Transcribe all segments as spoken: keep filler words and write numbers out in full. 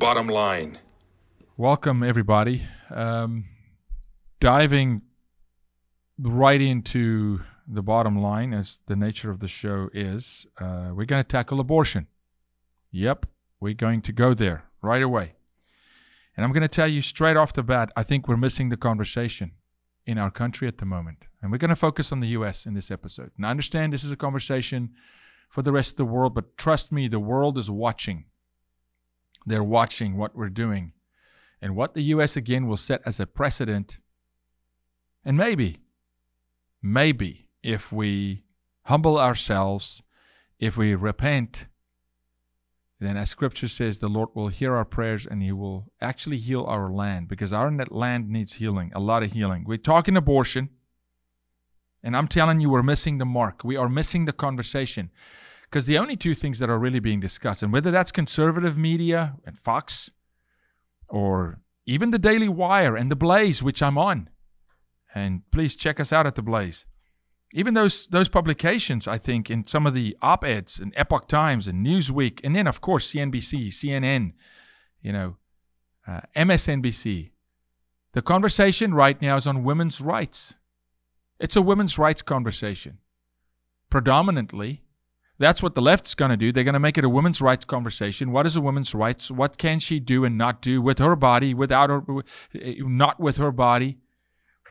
bottom line. Welcome, everybody. Um, diving right into the bottom line, as the nature of the show is, uh, we're going to tackle abortion. Yep, we're going to go there right away. And I'm going to tell you straight off the bat, I think we're missing the conversation in our country at the moment. And we're going to focus on the U S in this episode. And I understand this is a conversation for the rest of the world, but trust me, the world is watching. They're watching what we're doing and what the U S again will set as a precedent. And maybe, maybe if we humble ourselves, if we repent, then as scripture says, the Lord will hear our prayers and he will actually heal our land, because our land needs healing, a lot of healing. We're talking abortion. And I'm telling you, we're missing the mark. We are missing the conversation. Because the only two things that are really being discussed, and whether that's conservative media and Fox, or even the Daily Wire and the Blaze, which I'm on, and please check us out at the Blaze. Even those those publications, I think, in some of the op-eds and Epoch Times and Newsweek, and then of course C N B C, C N N, you know, uh, M S N B C. The conversation right now is on women's rights. It's a women's rights conversation, predominantly. That's what the left's going to do. They're going to make it a women's rights conversation. What is a woman's rights? What can she do and not do with her body, without her, not with her body?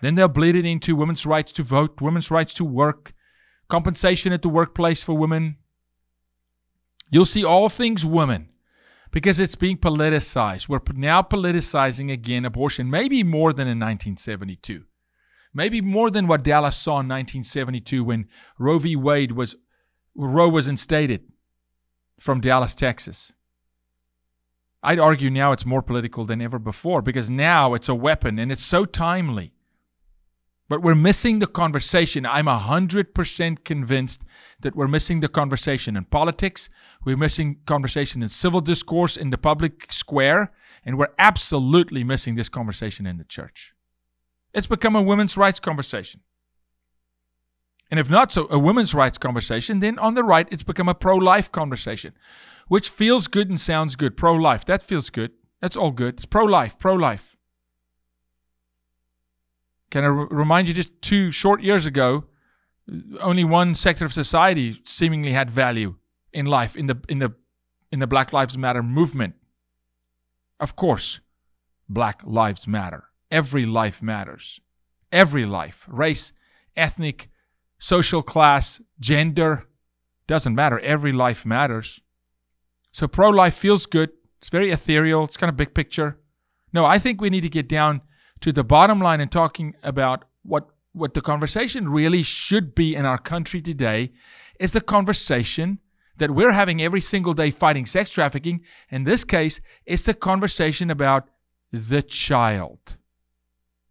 Then they'll bleed it into women's rights to vote, women's rights to work, compensation at the workplace for women. You'll see all things women, because it's being politicized. We're now politicizing again abortion, maybe more than in nineteen seventy-two. Maybe more than what Dallas saw in nineteen seventy-two when Roe v. Wade was, Roe was instated from Dallas, Texas. I'd argue now it's more political than ever before, because now it's a weapon and it's so timely. But we're missing the conversation. I'm one hundred percent convinced that we're missing the conversation in politics. We're missing conversation in civil discourse in the public square. And we're absolutely missing this conversation in the church. It's become a women's rights conversation. And if not so a women's rights conversation, then on the right, it's become a pro-life conversation, which feels good and sounds good. Pro-life, that feels good. That's all good. It's pro-life, pro-life. Can I re- remind you, just two short years ago, only one sector of society seemingly had value in life, in the in the in the Black Lives Matter movement. Of course, Black Lives Matter. Every life matters. Every life. Race, ethnic, social class, gender, doesn't matter. Every life matters. So pro-life feels good. It's very ethereal. It's kind of big picture. No, I think we need to get down to the bottom line and talking about what, what the conversation really should be in our country today is the conversation that we're having every single day fighting sex trafficking. In this case, it's the conversation about the child.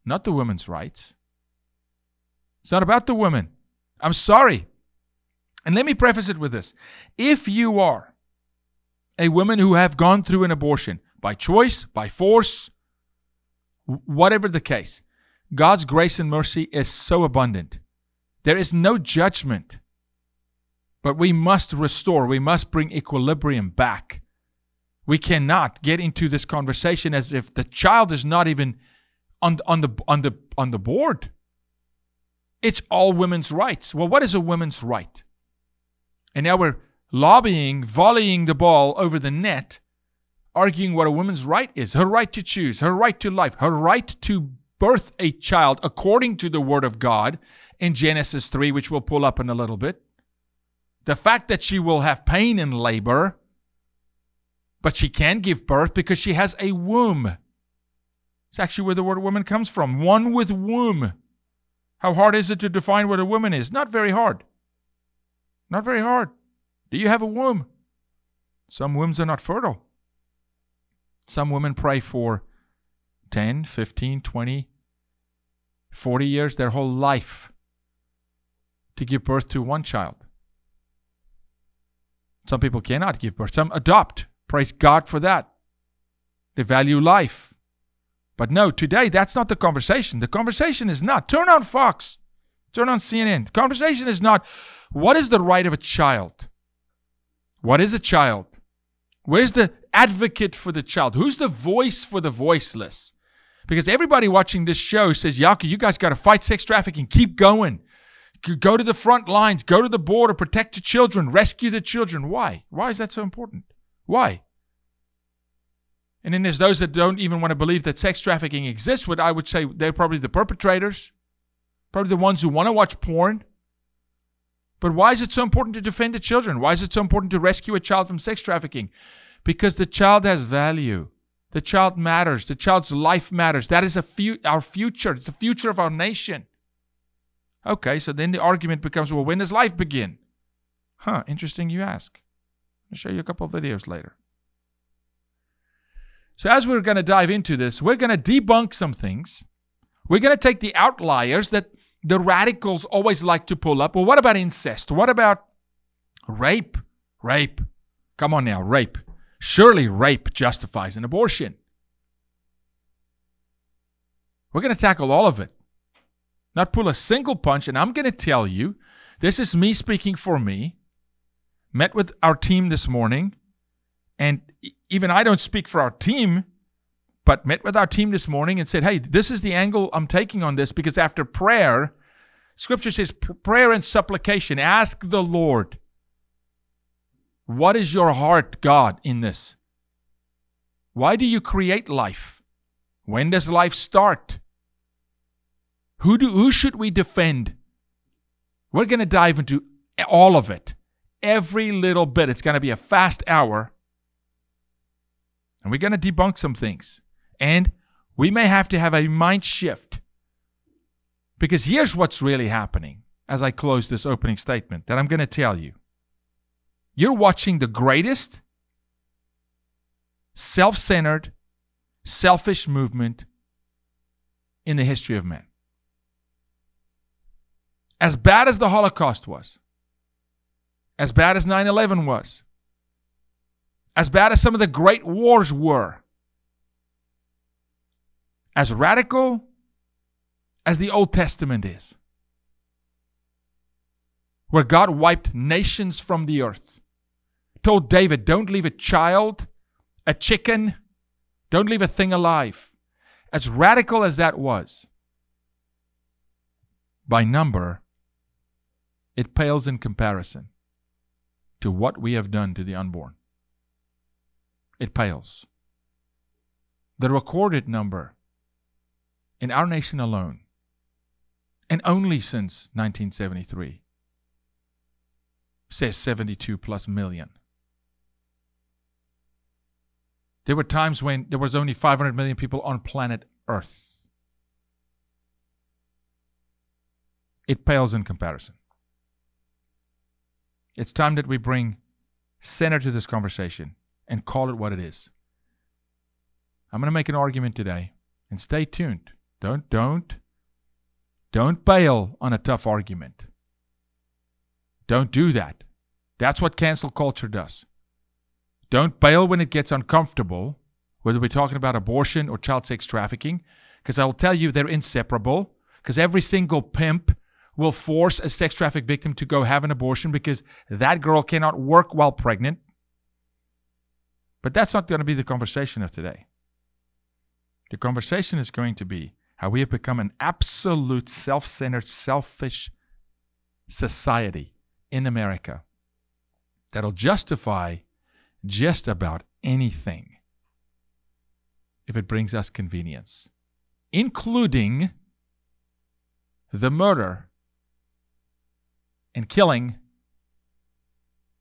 Not the women's rights. It's not about the women. I'm sorry. And let me preface it with this. If you are a woman who have gone through an abortion by choice, by force, whatever the case, God's grace and mercy is so abundant. There is no judgment. But we must restore. We must bring equilibrium back. We cannot get into this conversation as if the child is not even On, on the on the on the board. It's all women's rights. Well, what is a women's right? And now we're lobbying, volleying the ball over the net, arguing what a woman's right is: her right to choose, her right to life, her right to birth a child according to the Word of God in Genesis three, which we'll pull up in a little bit. The fact that she will have pain in labor, but she can give birth because she has a womb. It's actually where the word woman comes from. One with womb. How hard is it to define what a woman is? Not very hard. Not very hard. Do you have a womb? Some wombs are not fertile. Some women pray for ten, fifteen, twenty, forty years, their whole life, to give birth to one child. Some people cannot give birth. Some adopt. Praise God for that. They value life. But no, today, that's not the conversation. The conversation is not, turn on Fox, turn on C N N. The conversation is not, what is the right of a child? What is a child? Where's the advocate for the child? Who's the voice for the voiceless? Because everybody watching this show says, Yaki, you guys got to fight sex trafficking. Keep going. Go to the front lines. Go to the border. Protect your children. Rescue the children. Why? Why is that so important? Why? And then there's those that don't even want to believe that sex trafficking exists, what I would say they're probably the perpetrators, probably the ones who want to watch porn. But why is it so important to defend the children? Why is it so important to rescue a child from sex trafficking? Because the child has value. The child matters. The child's life matters. That is a fu- our future. It's the future of our nation. Okay, so then the argument becomes, well, when does life begin? Huh, interesting you ask. I'll show you a couple of videos later. So as we're going to dive into this, we're going to debunk some things. We're going to take the outliers that the radicals always like to pull up. Well, what about incest? What about rape? Rape. Come on now, rape. Surely rape justifies an abortion. We're going to tackle all of it. Not pull a single punch, and I'm going to tell you, this is me speaking for me. Met with our team this morning, and even I don't speak for our team, but met with our team this morning and said, hey, this is the angle I'm taking on this, because after prayer, Scripture says prayer and supplication, ask the Lord. What is your heart, God, in this? Why do you create life? When does life start? Who do who should we defend? We're going to dive into all of it, every little bit. It's going to be a fast hour, and we're going to debunk some things. And we may have to have a mind shift, because here's what's really happening as I close this opening statement that I'm going to tell you. You're watching the greatest self-centered, selfish movement in the history of man. As bad as the Holocaust was, as bad as nine eleven was, as bad as some of the great wars were, as radical as the Old Testament is, where God wiped nations from the earth, told David, don't leave a child, a chicken, don't leave a thing alive. As radical as that was, by number, it pales in comparison to what we have done to the unborn. It pales. The recorded number in our nation alone, and only since nineteen seventy-three, says seventy-two plus million. There were times when there was only five hundred million people on planet Earth. It pales in comparison. It's time that we bring center to this conversation and call it what it is. I'm going to make an argument today, and stay tuned. Don't, don't, don't bail on a tough argument. Don't do that. That's what cancel culture does. Don't bail when it gets uncomfortable, whether we're talking about abortion or child sex trafficking, because I will tell you they're inseparable, because every single pimp will force a sex traffic victim to go have an abortion because that girl cannot work while pregnant. But that's not going to be the conversation of today. The conversation is going to be how we have become an absolute self-centered, selfish society in America that'll justify just about anything if it brings us convenience, including the murder and killing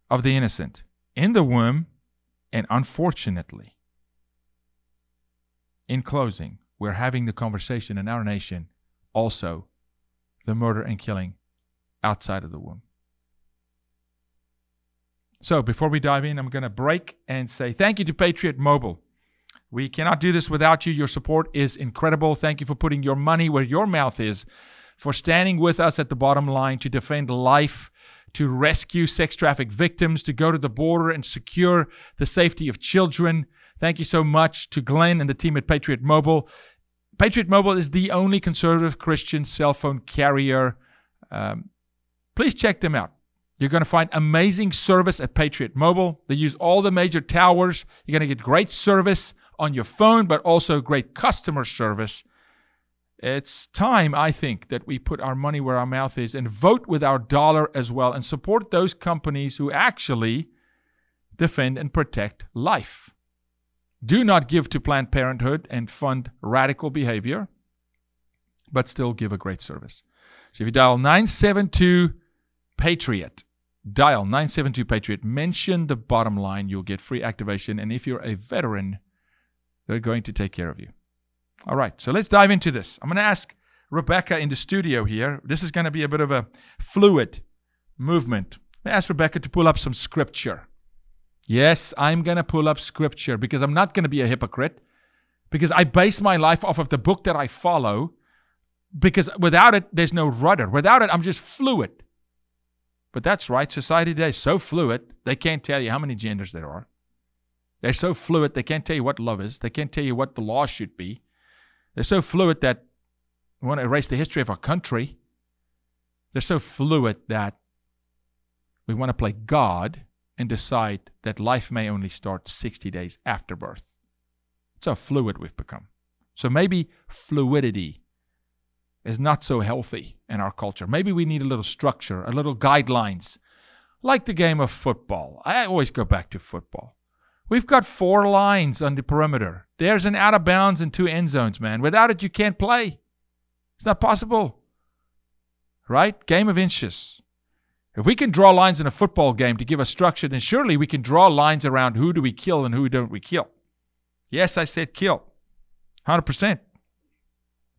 of the innocent in the womb, and unfortunately. In closing, we're having the conversation in our nation also the murder and killing outside of the womb. So before we dive in, I'm going to break and say thank you to Patriot Mobile. We cannot do this without you. Your support is incredible. Thank you for putting your money where your mouth is, for standing with us at the bottom line to defend life, to rescue sex traffic victims, to go to the border and secure the safety of children. Thank you so much to Glenn and the team at Patriot Mobile. Patriot Mobile is the only conservative Christian cell phone carrier. Um, please check them out. You're going to find amazing service at Patriot Mobile. They use all the major towers. You're going to get great service on your phone, but also great customer service. It's time, I think, that we put our money where our mouth is and vote with our dollar as well and support those companies who actually defend and protect life. Do not give to Planned Parenthood and fund radical behavior, but still give a great service. So if you dial nine seven two PATRIOT, dial nine seven two PATRIOT, mention the bottom line, you'll get free activation. And if you're a veteran, they're going to take care of you. All right, so let's dive into this. I'm going to ask Rebecca in the studio here. This is going to be a bit of a fluid movement. I'm going to ask Rebecca to pull up some scripture. Yes, I'm going to pull up scripture because I'm not going to be a hypocrite, because I base my life off of the book that I follow, because without it, there's no rudder. Without it, I'm just fluid. But that's right. Society today is so fluid, they can't tell you how many genders there are. They're so fluid, they can't tell you what love is. They can't tell you what the law should be. They're so fluid that we want to erase the history of our country. They're so fluid that we want to play God and decide that life may only start sixty days after birth. That's how fluid we've become. So maybe fluidity is not so healthy in our culture. Maybe we need a little structure, a little guidelines, like the game of football. I always go back to football. We've got four lines on the perimeter. There's an out of bounds and two end zones, man. Without it, you can't play. It's not possible, right? Game of inches. If we can draw lines in a football game to give us structure, then surely we can draw lines around who do we kill and who don't we kill. Yes, I said kill. one hundred percent.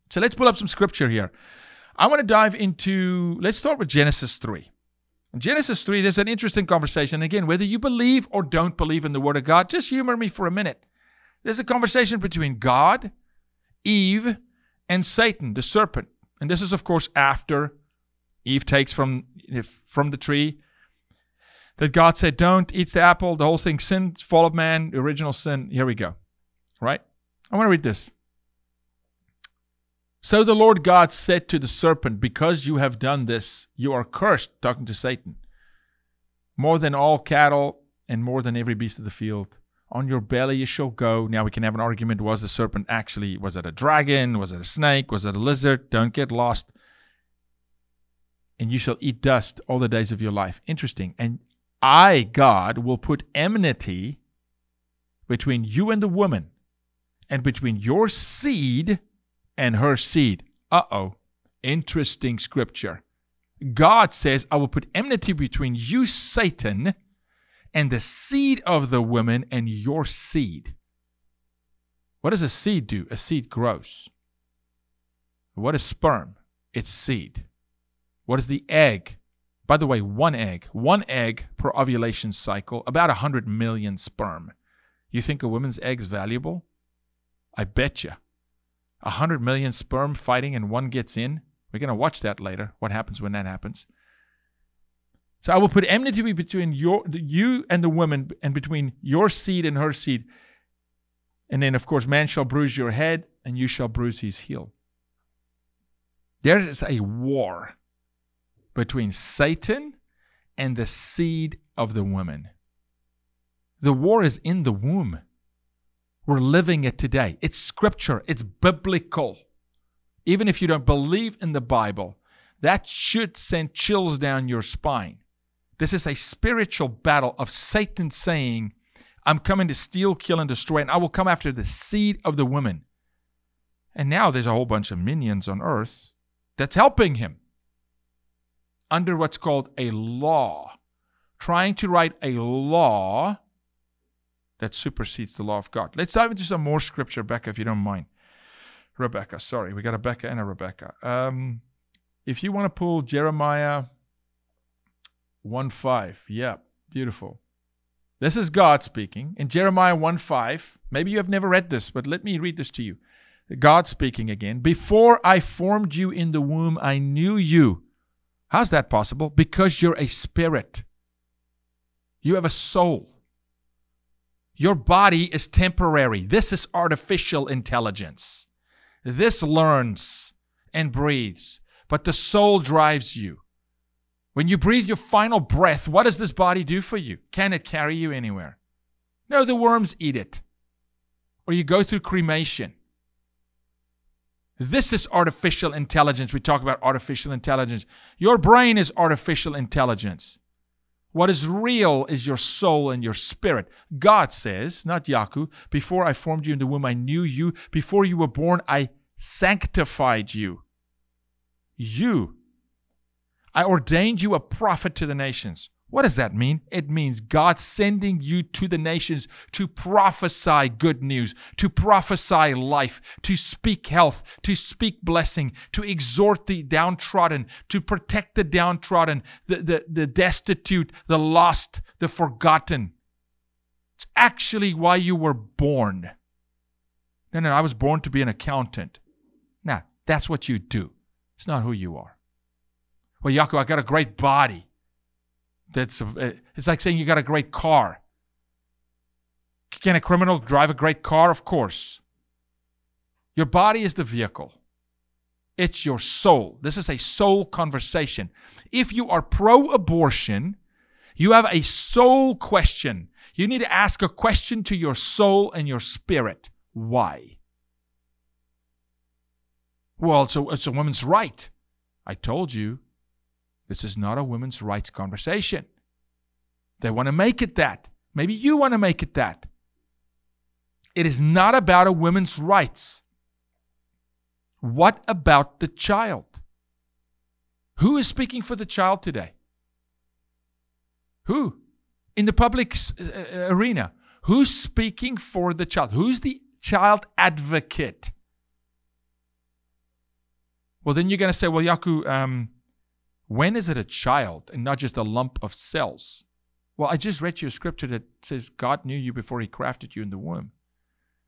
So let's pull up some scripture here. I want to dive into, let's start with Genesis three. In Genesis three, there's an interesting conversation. Again, whether you believe or don't believe in the Word of God, just humor me for a minute. There's a conversation between God, Eve, and Satan, the serpent. And this is, of course, after Eve takes from, from the tree that God said, don't eat the apple, the whole thing, sin, fall of man, original sin. Here we go, right? I want to read this. So the Lord God said to the serpent, because you have done this, you are cursed, talking to Satan, more than all cattle and more than every beast of the field. On your belly you shall go. Now we can have an argument. Was the serpent actually, was it a dragon? Was it a snake? Was it a lizard? Don't get lost. And you shall eat dust all the days of your life. Interesting. And I, God, will put enmity between you and the woman, and between your seed and her seed. Uh-oh. Interesting scripture. God says, I will put enmity between you, Satan, and the seed of the woman, and your seed. What does a seed do? A seed grows. What is sperm? It's seed. What is the egg? By the way, one egg. One egg per ovulation cycle, about one hundred million sperm. You think a woman's egg's valuable? I bet you. one hundred million sperm fighting and one gets in. We're going to watch that later, what happens when that happens. So I will put enmity between your, you and the woman, and between your seed and her seed. And then, of course, man shall bruise your head, and you shall bruise his heel. There is a war between Satan and the seed of the woman. The war is in the womb. We're living it today. It's scripture. It's biblical. Even if you don't believe in the Bible, that should send chills down your spine. This is a spiritual battle of Satan saying, I'm coming to steal, kill, and destroy, and I will come after the seed of the woman. And now there's a whole bunch of minions on earth that's helping him, under what's called a law, trying to write a law that supersedes the law of God. Let's dive into some more scripture, Becca, if you don't mind. Rebecca, sorry, we got a Becca and a Rebecca. Um, if you want to pull Jeremiah one five, yeah, beautiful. This is God speaking. In Jeremiah one five, maybe you have never read this, but let me read this to you. God speaking again. Before I formed you in the womb, I knew you. How's that possible? Because you're a spirit. You have a soul. Your body is temporary. This is artificial intelligence. This learns and breathes, but the soul drives you. When you breathe your final breath, what does this body do for you? Can it carry you anywhere? No, the worms eat it. Or you go through cremation. This is artificial intelligence. We talk about artificial intelligence. Your brain is artificial intelligence. What is real is your soul and your spirit. God says, not Yaku, before I formed you in the womb, I knew you. Before you were born, I sanctified you. You. I ordained you a prophet to the nations. What does that mean? It means God sending you to the nations to prophesy good news, to prophesy life, to speak health, to speak blessing, to exhort the downtrodden, to protect the downtrodden, the, the, the destitute, the lost, the forgotten. It's actually why you were born. No, no, I was born to be an accountant. Nah, that's what you do. It's not who you are. Well, Yaku, I got a great body. That's a, it's like saying you got a great car. Can a criminal drive a great car? Of course. Your body is the vehicle. It's your soul. This is a soul conversation. If you are pro-abortion, you have a soul question. You need to ask a question to your soul and your spirit. Why? Well, it's a, it's a woman's right. I told you. This is not a women's rights conversation. They want to make it that. Maybe you want to make it that. It is not about a woman's rights. What about the child? Who is speaking for the child today? Who? In the public arena, who's speaking for the child? Who's the child advocate? Well, then you're going to say, well, Yaku, um, when is it a child and not just a lump of cells? Well, I just read you a scripture that says God knew you before he crafted you in the womb.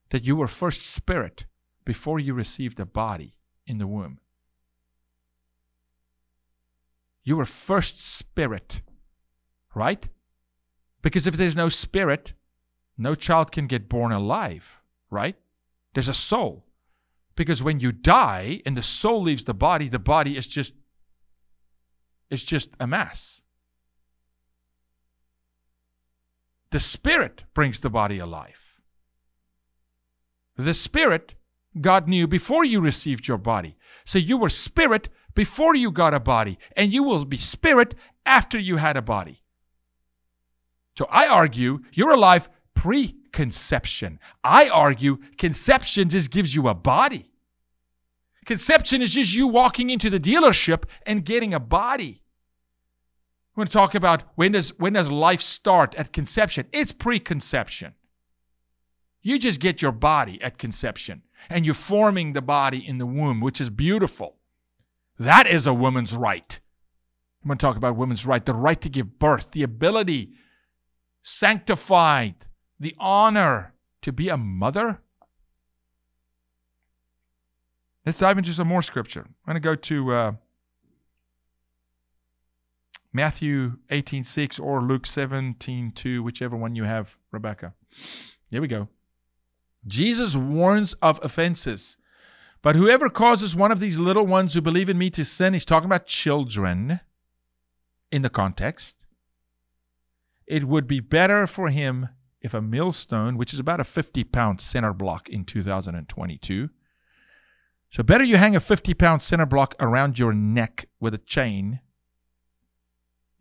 That you were first spirit before you received a body in the womb. You were first spirit, right? Because if there's no spirit, no child can get born alive, right? There's a soul. Because when you die and the soul leaves the body, the body is just It's just a mass. The spirit brings the body alive. The spirit God knew before you received your body. So you were spirit before you got a body. And you will be spirit after you had a body. So I argue you're alive pre-conception. I argue conception just gives you a body. Conception is just you walking into the dealership and getting a body. We're going to talk about when does, when does life start at conception. It's preconception. You just get your body at conception. And you're forming the body in the womb, which is beautiful. That is a woman's right. I'm going to talk about women's right. The right to give birth. The ability, sanctified, the honor to be a mother. Let's dive into some more scripture. I'm going to go to uh, Matthew eighteen six or Luke seventeen two, whichever one you have, Rebecca. Here we go. Jesus warns of offenses. But whoever causes one of these little ones who believe in me to sin, he's talking about children in the context. It would be better for him if a millstone, which is about a fifty-pound center block in two thousand twenty-two, so better you hang a fifty-pound center block around your neck with a chain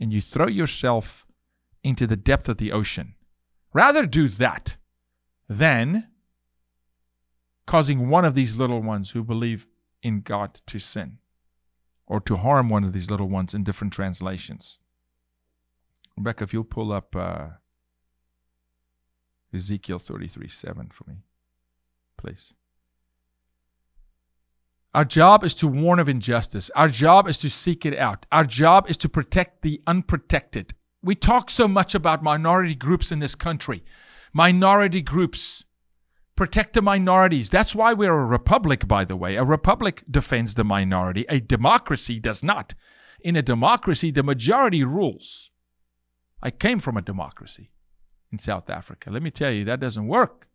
and you throw yourself into the depth of the ocean. Rather do that than causing one of these little ones who believe in God to sin or to harm one of these little ones in different translations. Rebecca, if you'll pull up uh, Ezekiel thirty-three seven for me, please. Our job is to warn of injustice. Our job is to seek it out. Our job is to protect the unprotected. We talk so much about minority groups in this country. Minority groups. Protect the minorities. That's why we're a republic, by the way. A republic defends the minority. A democracy does not. In a democracy, the majority rules. I came from a democracy in South Africa. Let me tell you, that doesn't work.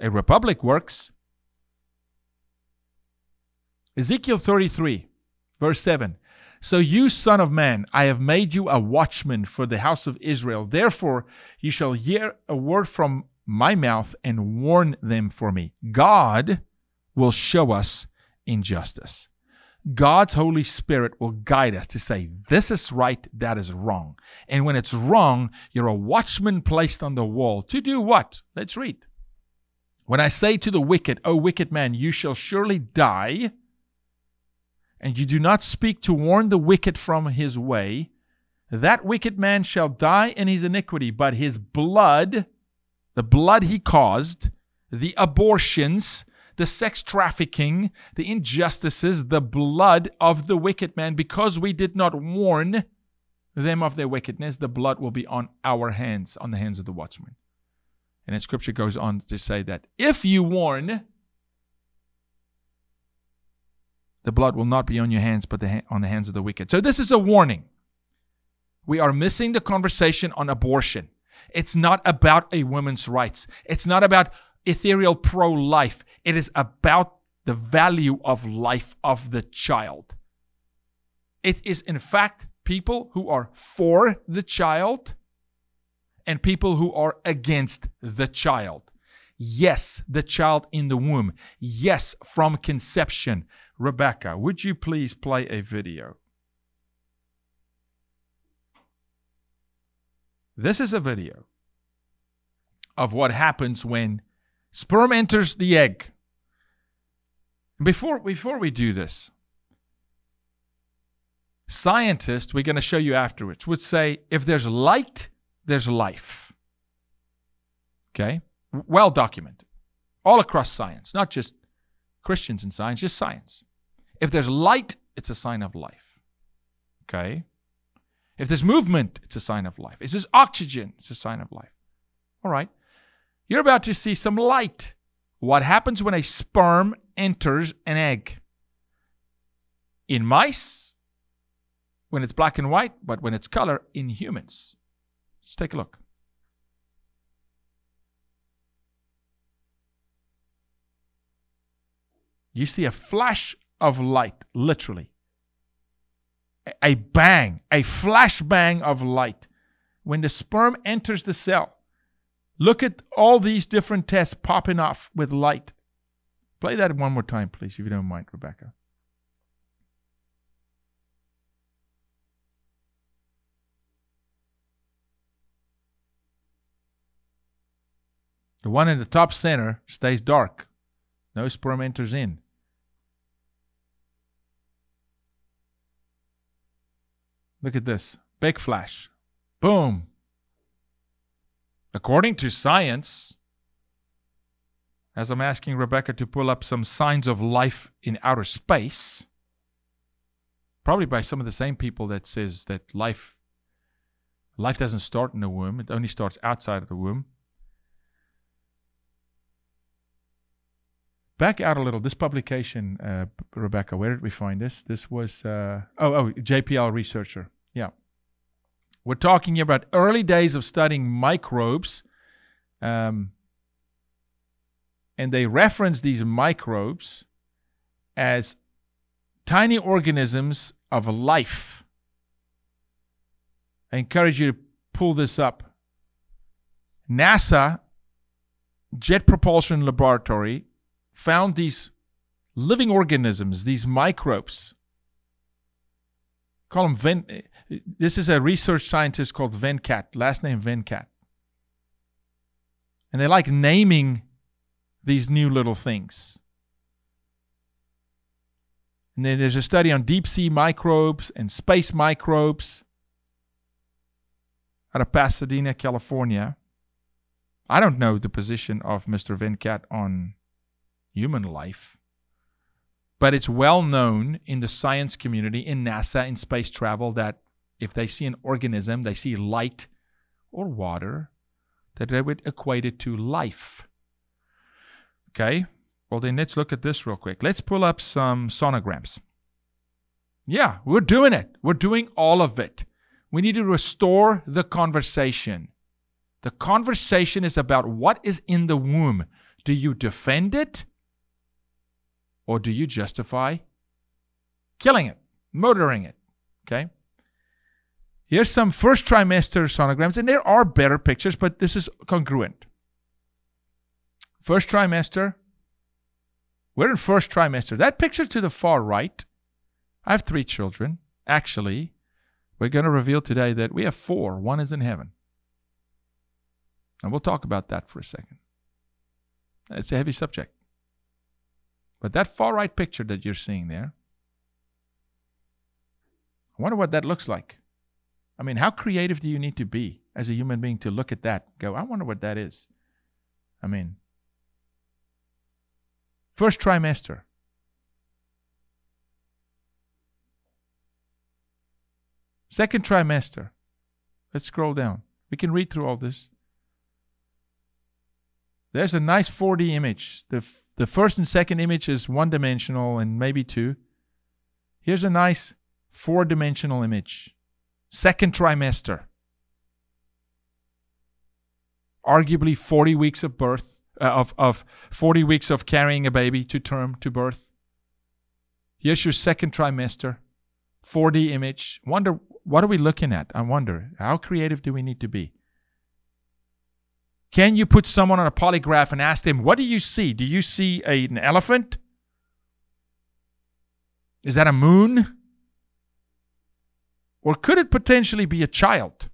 A republic works. Ezekiel thirty-three, verse seven. So you, son of man, I have made you a watchman for the house of Israel. Therefore, you shall hear a word from my mouth and warn them for me. God will show us injustice. God's Holy Spirit will guide us to say, this is right, that is wrong. And when it's wrong, you're a watchman placed on the wall. To do what? Let's read. When I say to the wicked, O wicked man, you shall surely die, and you do not speak to warn the wicked from his way, that wicked man shall die in his iniquity, but his blood, the blood he caused, the abortions, the sex trafficking, the injustices, the blood of the wicked man, because we did not warn them of their wickedness, the blood will be on our hands, on the hands of the watchman. And then scripture goes on to say that if you warn, the blood will not be on your hands, but the ha- on the hands of the wicked. So this is a warning. We are missing the conversation on abortion. It's not about a woman's rights. It's not about ethereal pro-life. It is about the value of life of the child. It is, in fact, people who are for the child and people who are against the child. Yes, the child in the womb. Yes, from conception. Rebecca, would you please play a video? This is a video of what happens when sperm enters the egg. Before, before we do this, scientists, we're going to show you afterwards, would say if there's light, there's life. Okay? Well documented. All across science, not just Christians in science, just science. If there's light, it's a sign of life. Okay? If there's movement, it's a sign of life. If there's oxygen, it's a sign of life. All right. You're about to see some light. What happens when a sperm enters an egg? In mice, when it's black and white, but when it's color, in humans. Let's take a look. You see a flash of light, literally. A bang, a flash bang of light. When the sperm enters the cell, look at all these different tests popping off with light. Play that one more time, please, if you don't mind, Rebecca. The one in the top center stays dark. No sperm enters in. Look at this. Big flash. Boom. According to science, as I'm asking Rebecca to pull up some signs of life in outer space, probably by some of the same people that says that life, life doesn't start in the womb, it only starts outside of the womb. Back out a little. This publication, uh, Rebecca, where did we find this? This was, uh, oh, oh, J P L researcher. Yeah. We're talking about early days of studying microbes. Um, and they reference these microbes as tiny organisms of life. I encourage you to pull this up. NASA Jet Propulsion Laboratory found these living organisms, these microbes. Call them Ven- This is a research scientist called Venkat, last name Venkat. And they like naming these new little things. And then there's a study on deep sea microbes and space microbes out of Pasadena, California. I don't know the position of Mister Venkat on human life. But it's well known in the science community, in NASA, in space travel, that if they see an organism, they see light or water, that they would equate it to life. Okay? Well, then let's look at this real quick. Let's pull up some sonograms. Yeah, we're doing it. We're doing all of it. We need to restore the conversation. The conversation is about what is in the womb. Do you defend it? Or do you justify killing it, murdering it, Okay. Here's some first trimester sonograms, and there are better pictures, but this is congruent. First trimester. We're in first trimester. That picture to the far right, I have three children. Actually, we're going to reveal today that we have four. One is in heaven. And we'll talk about that for a second. It's a heavy subject. But that far right picture that you're seeing there, I wonder what that looks like. I mean, how creative do you need to be as a human being to look at that and go, I wonder what that is? I mean, first trimester. Second trimester. Let's scroll down. We can read through all this. There's a nice four D image. The, f- the first and second image is one-dimensional and maybe two. Here's a nice four-dimensional image. Second trimester. Arguably forty weeks of birth, uh, of, of forty weeks of carrying a baby to term, to birth. Here's your second trimester. four D image. Wonder, what are we looking at? I wonder, how creative do we need to be? Can you put someone on a polygraph and ask them, what do you see? Do you see a, an elephant? Is that a moon? Or could it potentially be a child?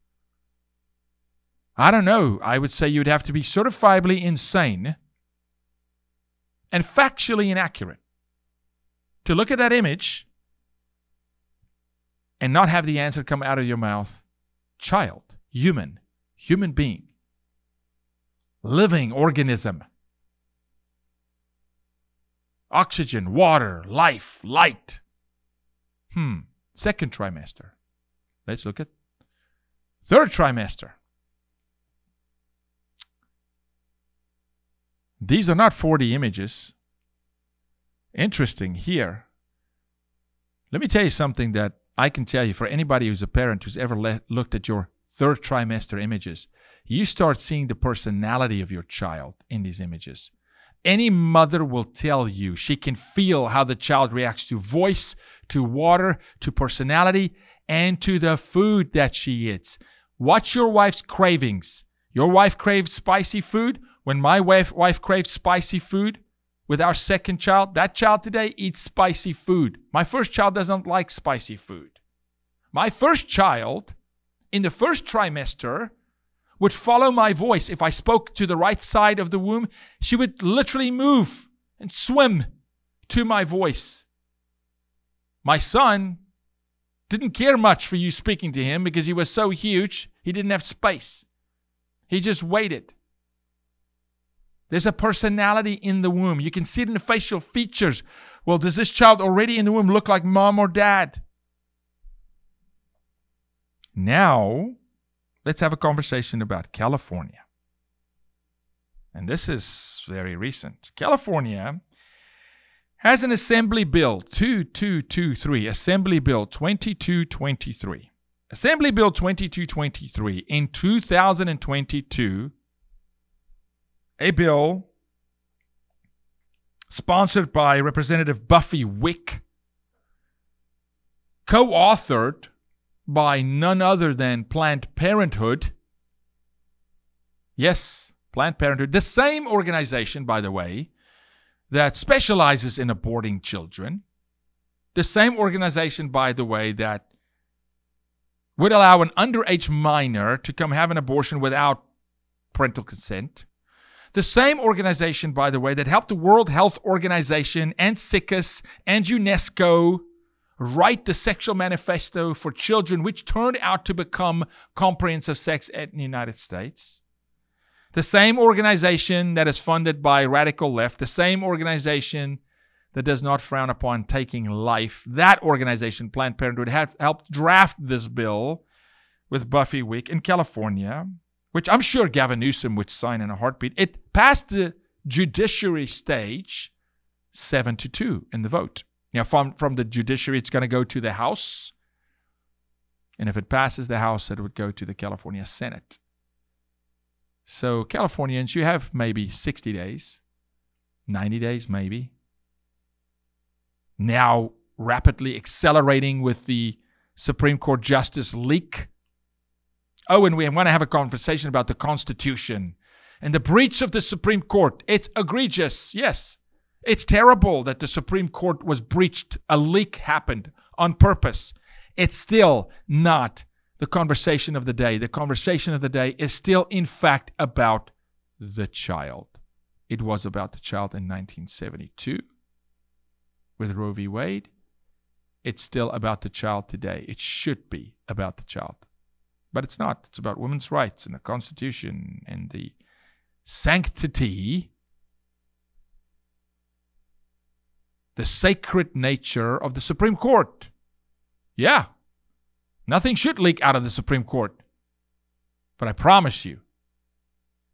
I don't know. I would say you'd have to be certifiably insane and factually inaccurate to look at that image and not have the answer come out of your mouth. Child, human, human being, living organism, oxygen, water, life, light. Hmm. Second trimester. Let's look at third trimester. These are not four D images. Interesting here. Let me tell you something that I can tell you for anybody who's a parent who's ever le- looked at your third trimester images. You start seeing the personality of your child in these images. Any mother will tell you she can feel how the child reacts to voice, to water, to personality, and to the food that she eats. Watch your wife's cravings. Your wife craves spicy food. When my wife, wife craves spicy food with our second child, that child today eats spicy food. My first child doesn't like spicy food. My first child, in the first trimester, would follow my voice. If I spoke to the right side of the womb, she would literally move and swim to my voice. My son didn't care much for you speaking to him because he was so huge, he didn't have space. He just waited. There's a personality in the womb. You can see it in the facial features. Well, does this child already in the womb look like mom or dad? Now, let's have a conversation about California. And this is very recent. California has an Assembly Bill twenty-two twenty-three. Assembly Bill twenty-two twenty-three. Assembly Bill twenty-two twenty-three in two thousand twenty-two, a bill sponsored by Representative Buffy Wicks, co-authored by none other than Planned Parenthood. Yes, Planned Parenthood. The same organization, by the way, that specializes in aborting children. The same organization, by the way, that would allow an underage minor to come have an abortion without parental consent. The same organization, by the way, that helped the World Health Organization and SICUS and UNESCO write the Sexual Manifesto for Children, which turned out to become Comprehensive Sex Ed in the United States. The same organization that is funded by radical left, the same organization that does not frown upon taking life, that organization, Planned Parenthood, has helped draft this bill with Buffy Wicks in California, which I'm sure Gavin Newsom would sign in a heartbeat. It passed the judiciary stage seven to two in the vote. Now, from, from the judiciary, it's going to go to the House. And if it passes the House, it would go to the California Senate. So, Californians, you have maybe sixty days, ninety days maybe. Now, rapidly accelerating with the Supreme Court Justice leak. Oh, and we want to have a conversation about the Constitution and the breach of the Supreme Court. It's egregious, yes. It's terrible that the Supreme Court was breached. A leak happened on purpose. It's still not the conversation of the day. The conversation of the day is still, in fact, about the child. It was about the child in nineteen seventy-two with Roe v. Wade. It's still about the child today. It should be about the child. But it's not. It's about women's rights and the Constitution and the sanctity, the sacred nature of the Supreme Court. Yeah, nothing should leak out of the Supreme Court. But I promise you,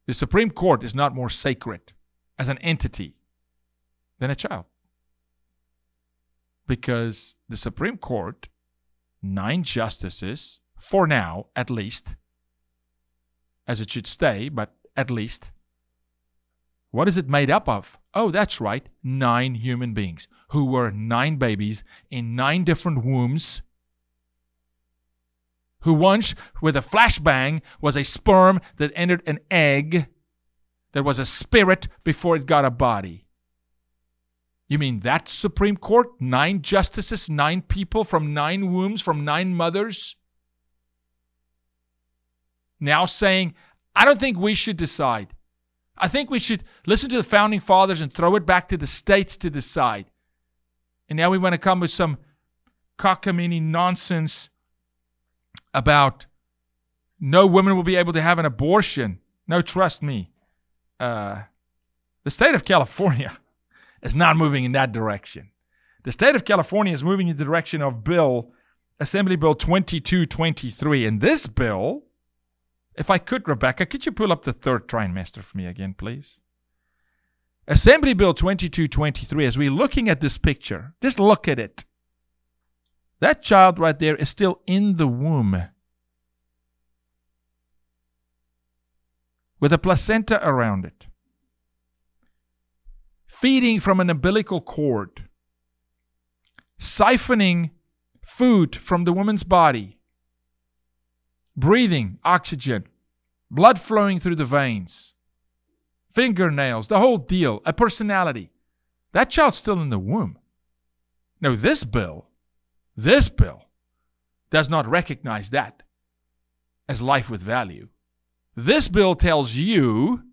the Supreme Court is not more sacred as an entity than a child. Because the Supreme Court, nine justices, for now at least, as it should stay, but at least, what is it made up of? Oh, that's right, nine human beings who were nine babies in nine different wombs, who once, with a flashbang, was a sperm that entered an egg that was a spirit before it got a body. You mean that Supreme Court? Nine justices, nine people from nine wombs, from nine mothers? Now saying, I don't think we should decide. I think we should listen to the Founding Fathers and throw it back to the states to decide. And now we want to come with some cockamamie nonsense about no woman will be able to have an abortion. No, trust me. Uh, the state of California... It's not moving in that direction. The state of California is moving in the direction of bill, Assembly Bill twenty-two twenty-three. And this bill, if I could, Rebecca, could you pull up the third trimester for me again, please? Assembly Bill twenty-two twenty-three, as we're looking at this picture, just look at it. That child right there is still in the womb with a placenta around it, feeding from an umbilical cord, siphoning food from the woman's body, breathing oxygen, blood flowing through the veins, fingernails, the whole deal, a personality. That child's still in the womb. No, this bill, this bill does not recognize that as life with value. This bill tells you,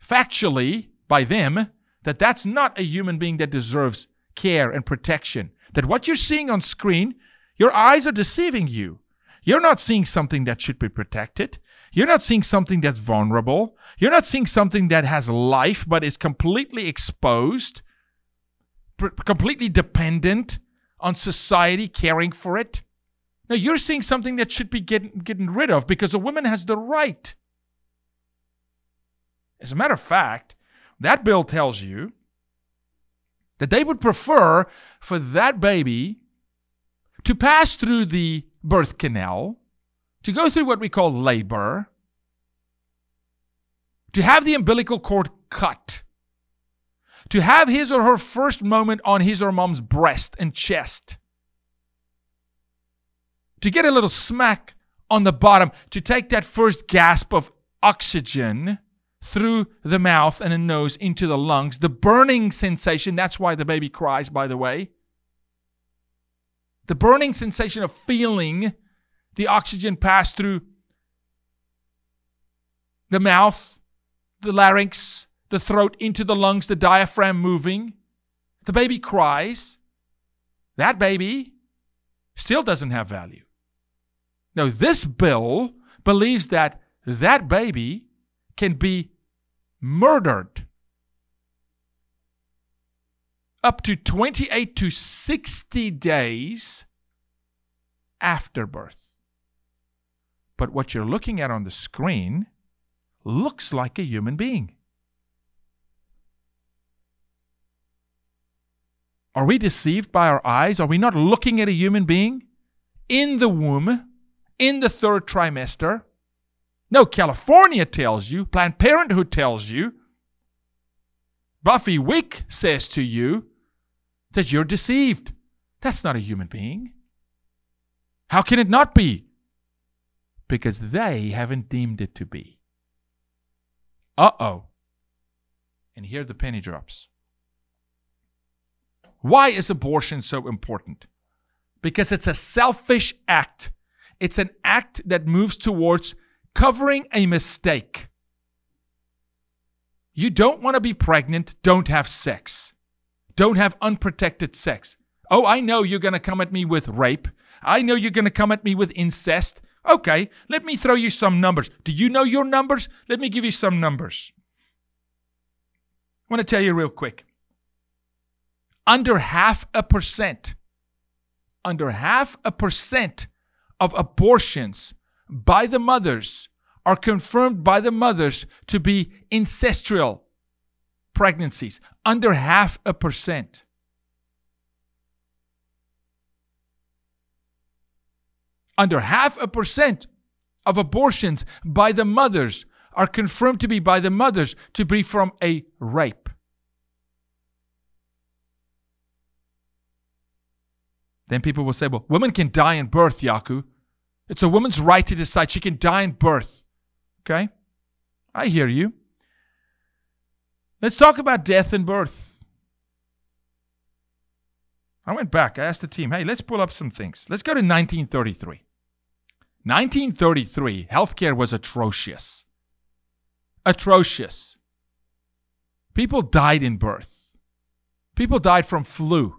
factually, by them, that that's not a human being that deserves care and protection. That what you're seeing on screen, your eyes are deceiving you. You're not seeing something that should be protected. You're not seeing something that's vulnerable. You're not seeing something that has life but is completely exposed, pr- completely dependent on society caring for it. Now, you're seeing something that should be getting, getting rid of because a woman has the right. As a matter of fact, that bill tells you that they would prefer for that baby to pass through the birth canal, to go through what we call labor, to have the umbilical cord cut, to have his or her first moment on his or mom's breast and chest, to get a little smack on the bottom, to take that first gasp of oxygen through the mouth and the nose into the lungs, the burning sensation. That's why the baby cries, by the way. The burning sensation of feeling the oxygen pass through the mouth, the larynx, the throat, into the lungs, the diaphragm moving. The baby cries. That baby still doesn't have value. Now, this bill believes that that baby can be murdered up to twenty-eight to sixty days after birth. But what you're looking at on the screen looks like a human being. Are we deceived by our eyes? Are we not looking at a human being in the womb, in the third trimester? No, California tells you, Planned Parenthood tells you, Buffy Wicks says to you that you're deceived. That's not a human being. How can it not be? Because they haven't deemed it to be. Uh-oh. And here the penny drops. Why is abortion so important? Because it's a selfish act. It's an act that moves towards covering a mistake. You don't want to be pregnant, don't have sex. Don't have unprotected sex. Oh, I know you're going to come at me with rape. I know you're going to come at me with incest. Okay, let me throw you some numbers. Do you know your numbers? Let me give you some numbers. I want to tell you real quick. Under half a percent, under half a percent of abortions by the mothers are confirmed by the mothers to be incestual pregnancies. Under half a percent. Under half a percent of abortions by the mothers are confirmed to be by the mothers to be from a rape. Then people will say, well, women can die in birth, Yaku. It's a woman's right to decide. She can die in birth. Okay? I hear you. Let's talk about death and birth. I went back. I asked the team, hey, let's pull up some things. Let's go to nineteen thirty-three. nineteen thirty-three, healthcare was atrocious. Atrocious. People died in birth. People died from flu.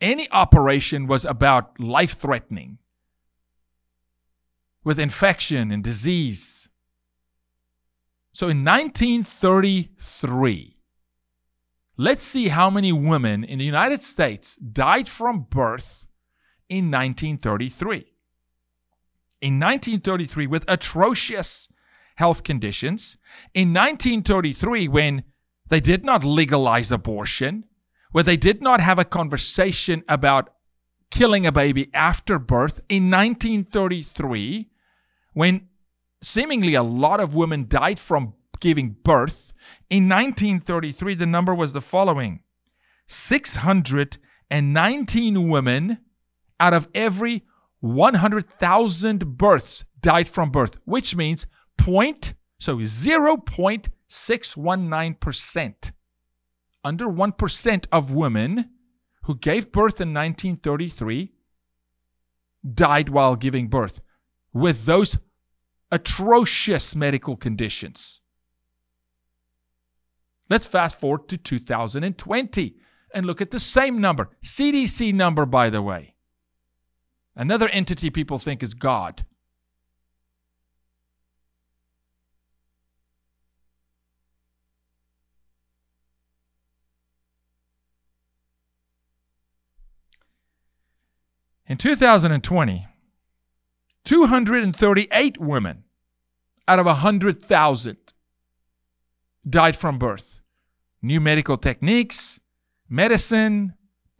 Any operation was about life-threatening with infection and disease. So in nineteen thirty-three, let's see how many women in the United States died from birth in nineteen thirty-three. In nineteen thirty-three, with atrocious health conditions. In nineteen thirty-three, when they did not legalize abortion, where they did not have a conversation about killing a baby after birth. In nineteen thirty-three, when seemingly a lot of women died from giving birth, in nineteen thirty-three, the number was the following. six hundred nineteen women out of every one hundred thousand births died from birth, which means point, so zero point six one nine percent. Under one percent of women who gave birth in nineteen thirty-three died while giving birth with those atrocious medical conditions. Let's fast forward to two thousand twenty and look at the same number. C D C number, by the way. Another entity people think is God. In two thousand twenty, two hundred thirty-eight women out of one hundred thousand died from birth. New medical techniques, medicine,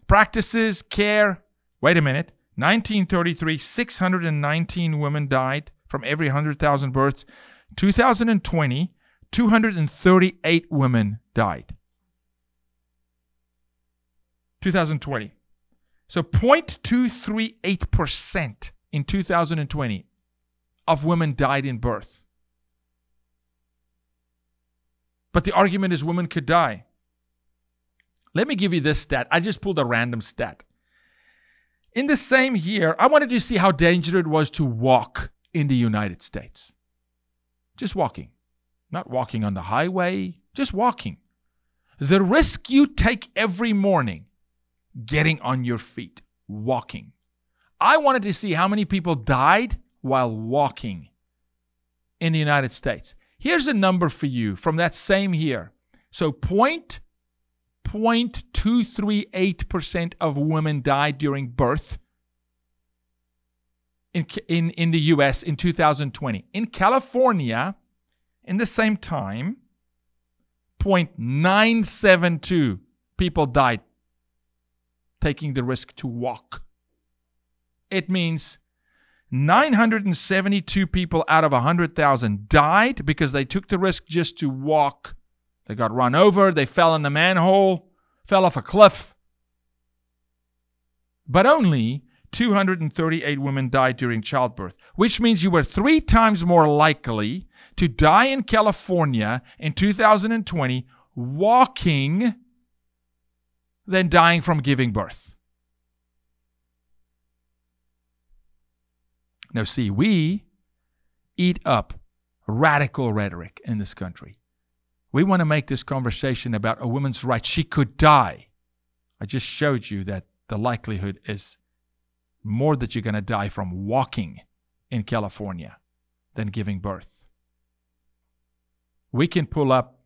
practices, care. Wait a minute. nineteen thirty-three, six hundred nineteen women died from every one hundred thousand births. two thousand twenty, two hundred thirty-eight women died. two thousand twenty. So zero point two three eight percent in two thousand twenty of women died in birth. But the argument is women could die. Let me give you this stat. I just pulled a random stat. In the same year, I wanted to see how dangerous it was to walk in the United States. Just walking. Not walking on the highway. Just walking. The risk you take every morning. Getting on your feet, walking. I wanted to see how many people died while walking in the United States. Here's a number for you from that same year. So zero point two three eight percent of women died during birth in, in, in the U S in two thousand twenty. In California, in the same time, zero point nine seven two people died taking the risk to walk. It means nine hundred seventy-two people out of one hundred thousand died because they took the risk just to walk. They got run over, they fell in the manhole, fell off a cliff. But only two hundred thirty-eight women died during childbirth, which means you were three times more likely to die in California in two thousand twenty walking than dying from giving birth. Now see, we eat up radical rhetoric in this country. We want to make this conversation about a woman's right. She could die. I just showed you that the likelihood is more that you're going to die from walking in California than giving birth. We can pull up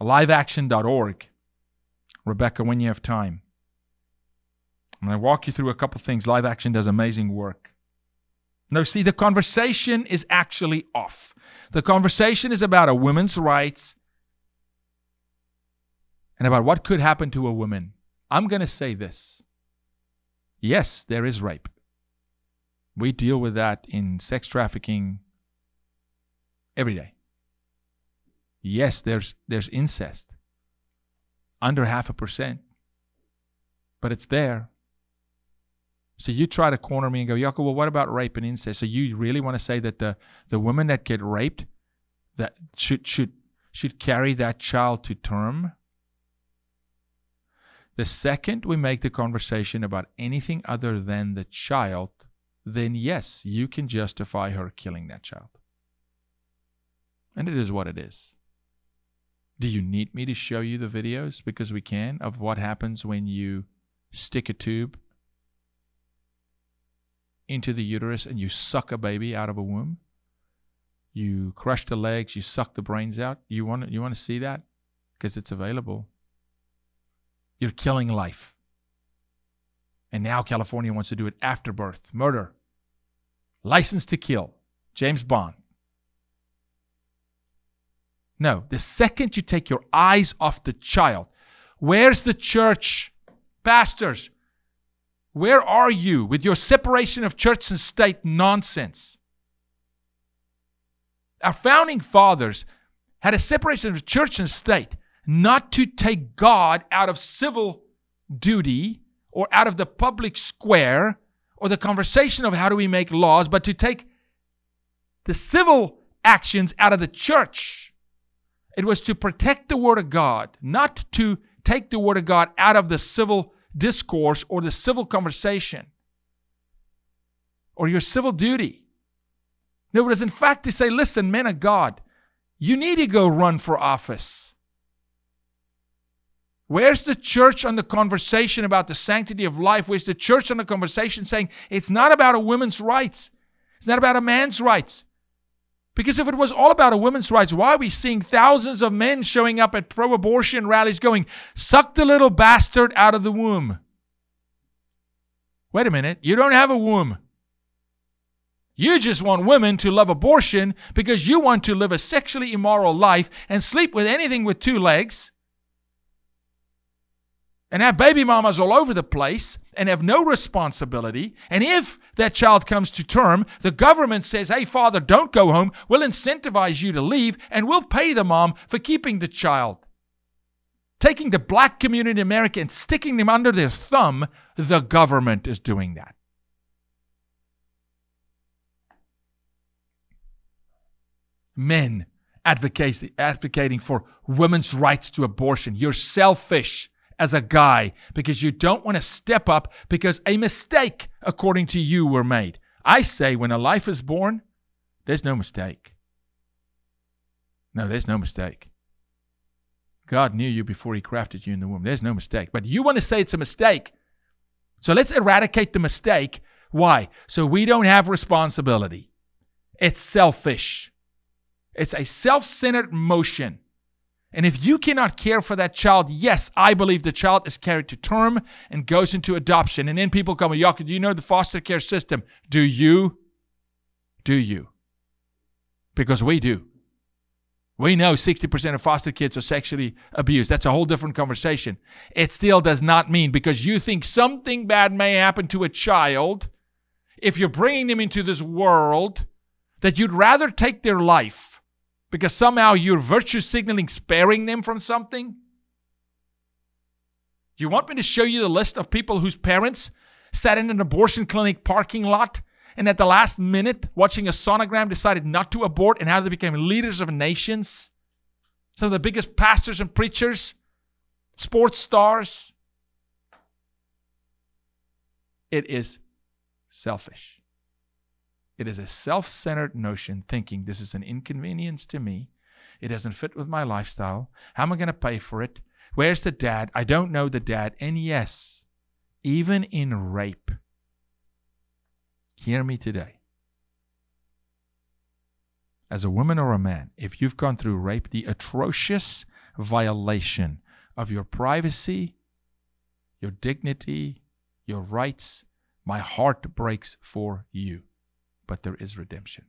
live action dot org. Rebecca, when you have time, I'm going to walk you through a couple things. Live Action does amazing work. No, see, the conversation is actually off. The conversation is about a woman's rights and about what could happen to a woman. I'm going to say this. Yes, there is rape. We deal with that in sex trafficking every day. Yes, there's there's incest. Under half a percent. But it's there. So you try to corner me and go, Yoko, well, what about rape and incest? So you really want to say that the, the women that get raped that should, should, should carry that child to term? The second we make the conversation about anything other than the child, then yes, you can justify her killing that child. And it is what it is. Do you need me to show you the videos, because we can, of what happens when you stick a tube into the uterus and you suck a baby out of a womb? You crush the legs, you suck the brains out. You want, you want to see that? Because it's available. You're killing life. And now California wants to do it after birth. Murder. License to kill. James Bond. No, the second you take your eyes off the child, where's the church? Pastors, where are you with your separation of church and state nonsense? Our founding fathers had a separation of church and state not to take God out of civil duty or out of the public square or the conversation of how do we make laws, but to take the civil actions out of the church. It was to protect the Word of God, not to take the Word of God out of the civil discourse or the civil conversation or your civil duty. No, it is in fact to say, listen, men of God, you need to go run for office. Where's the church on the conversation about the sanctity of life? Where's the church on the conversation saying it's not about a woman's rights? It's not about a man's rights. Because if it was all about a woman's rights, why are we seeing thousands of men showing up at pro-abortion rallies going, suck the little bastard out of the womb? Wait a minute, you don't have a womb. You just want women to love abortion because you want to live a sexually immoral life and sleep with anything with two legs and have baby mamas all over the place and have no responsibility. And if that child comes to term, the government says, hey, father, don't go home. We'll incentivize you to leave, and we'll pay the mom for keeping the child. Taking the black community in America and sticking them under their thumb, the government is doing that. Men advocating for women's rights to abortion. You're selfish as a guy, because you don't want to step up because a mistake, according to you, were made. I say when a life is born, there's no mistake. No, there's no mistake. God knew you before He crafted you in the womb. There's no mistake. But you want to say it's a mistake. So let's eradicate the mistake. Why? So we don't have responsibility. It's selfish. It's a self-centered motion. And if you cannot care for that child, yes, I believe the child is carried to term and goes into adoption. And then people come, Yoko, do you know the foster care system? Do you? Do you? Because we do. We know sixty percent of foster kids are sexually abused. That's a whole different conversation. It still does not mean because you think something bad may happen to a child, if you're bringing them into this world, that you'd rather take their life because somehow you're virtue signaling, sparing them from something? You want me to show you the list of people whose parents sat in an abortion clinic parking lot, and at the last minute, watching a sonogram, decided not to abort, and how they became leaders of nations. Some of the biggest pastors and preachers, sports stars. It is selfish. It is a self-centered notion, thinking this is an inconvenience to me. It doesn't fit with my lifestyle. How am I going to pay for it? Where's the dad? I don't know the dad. And yes, even in rape, hear me today. As a woman or a man, if you've gone through rape, the atrocious violation of your privacy, your dignity, your rights, my heart breaks for you. But there is redemption.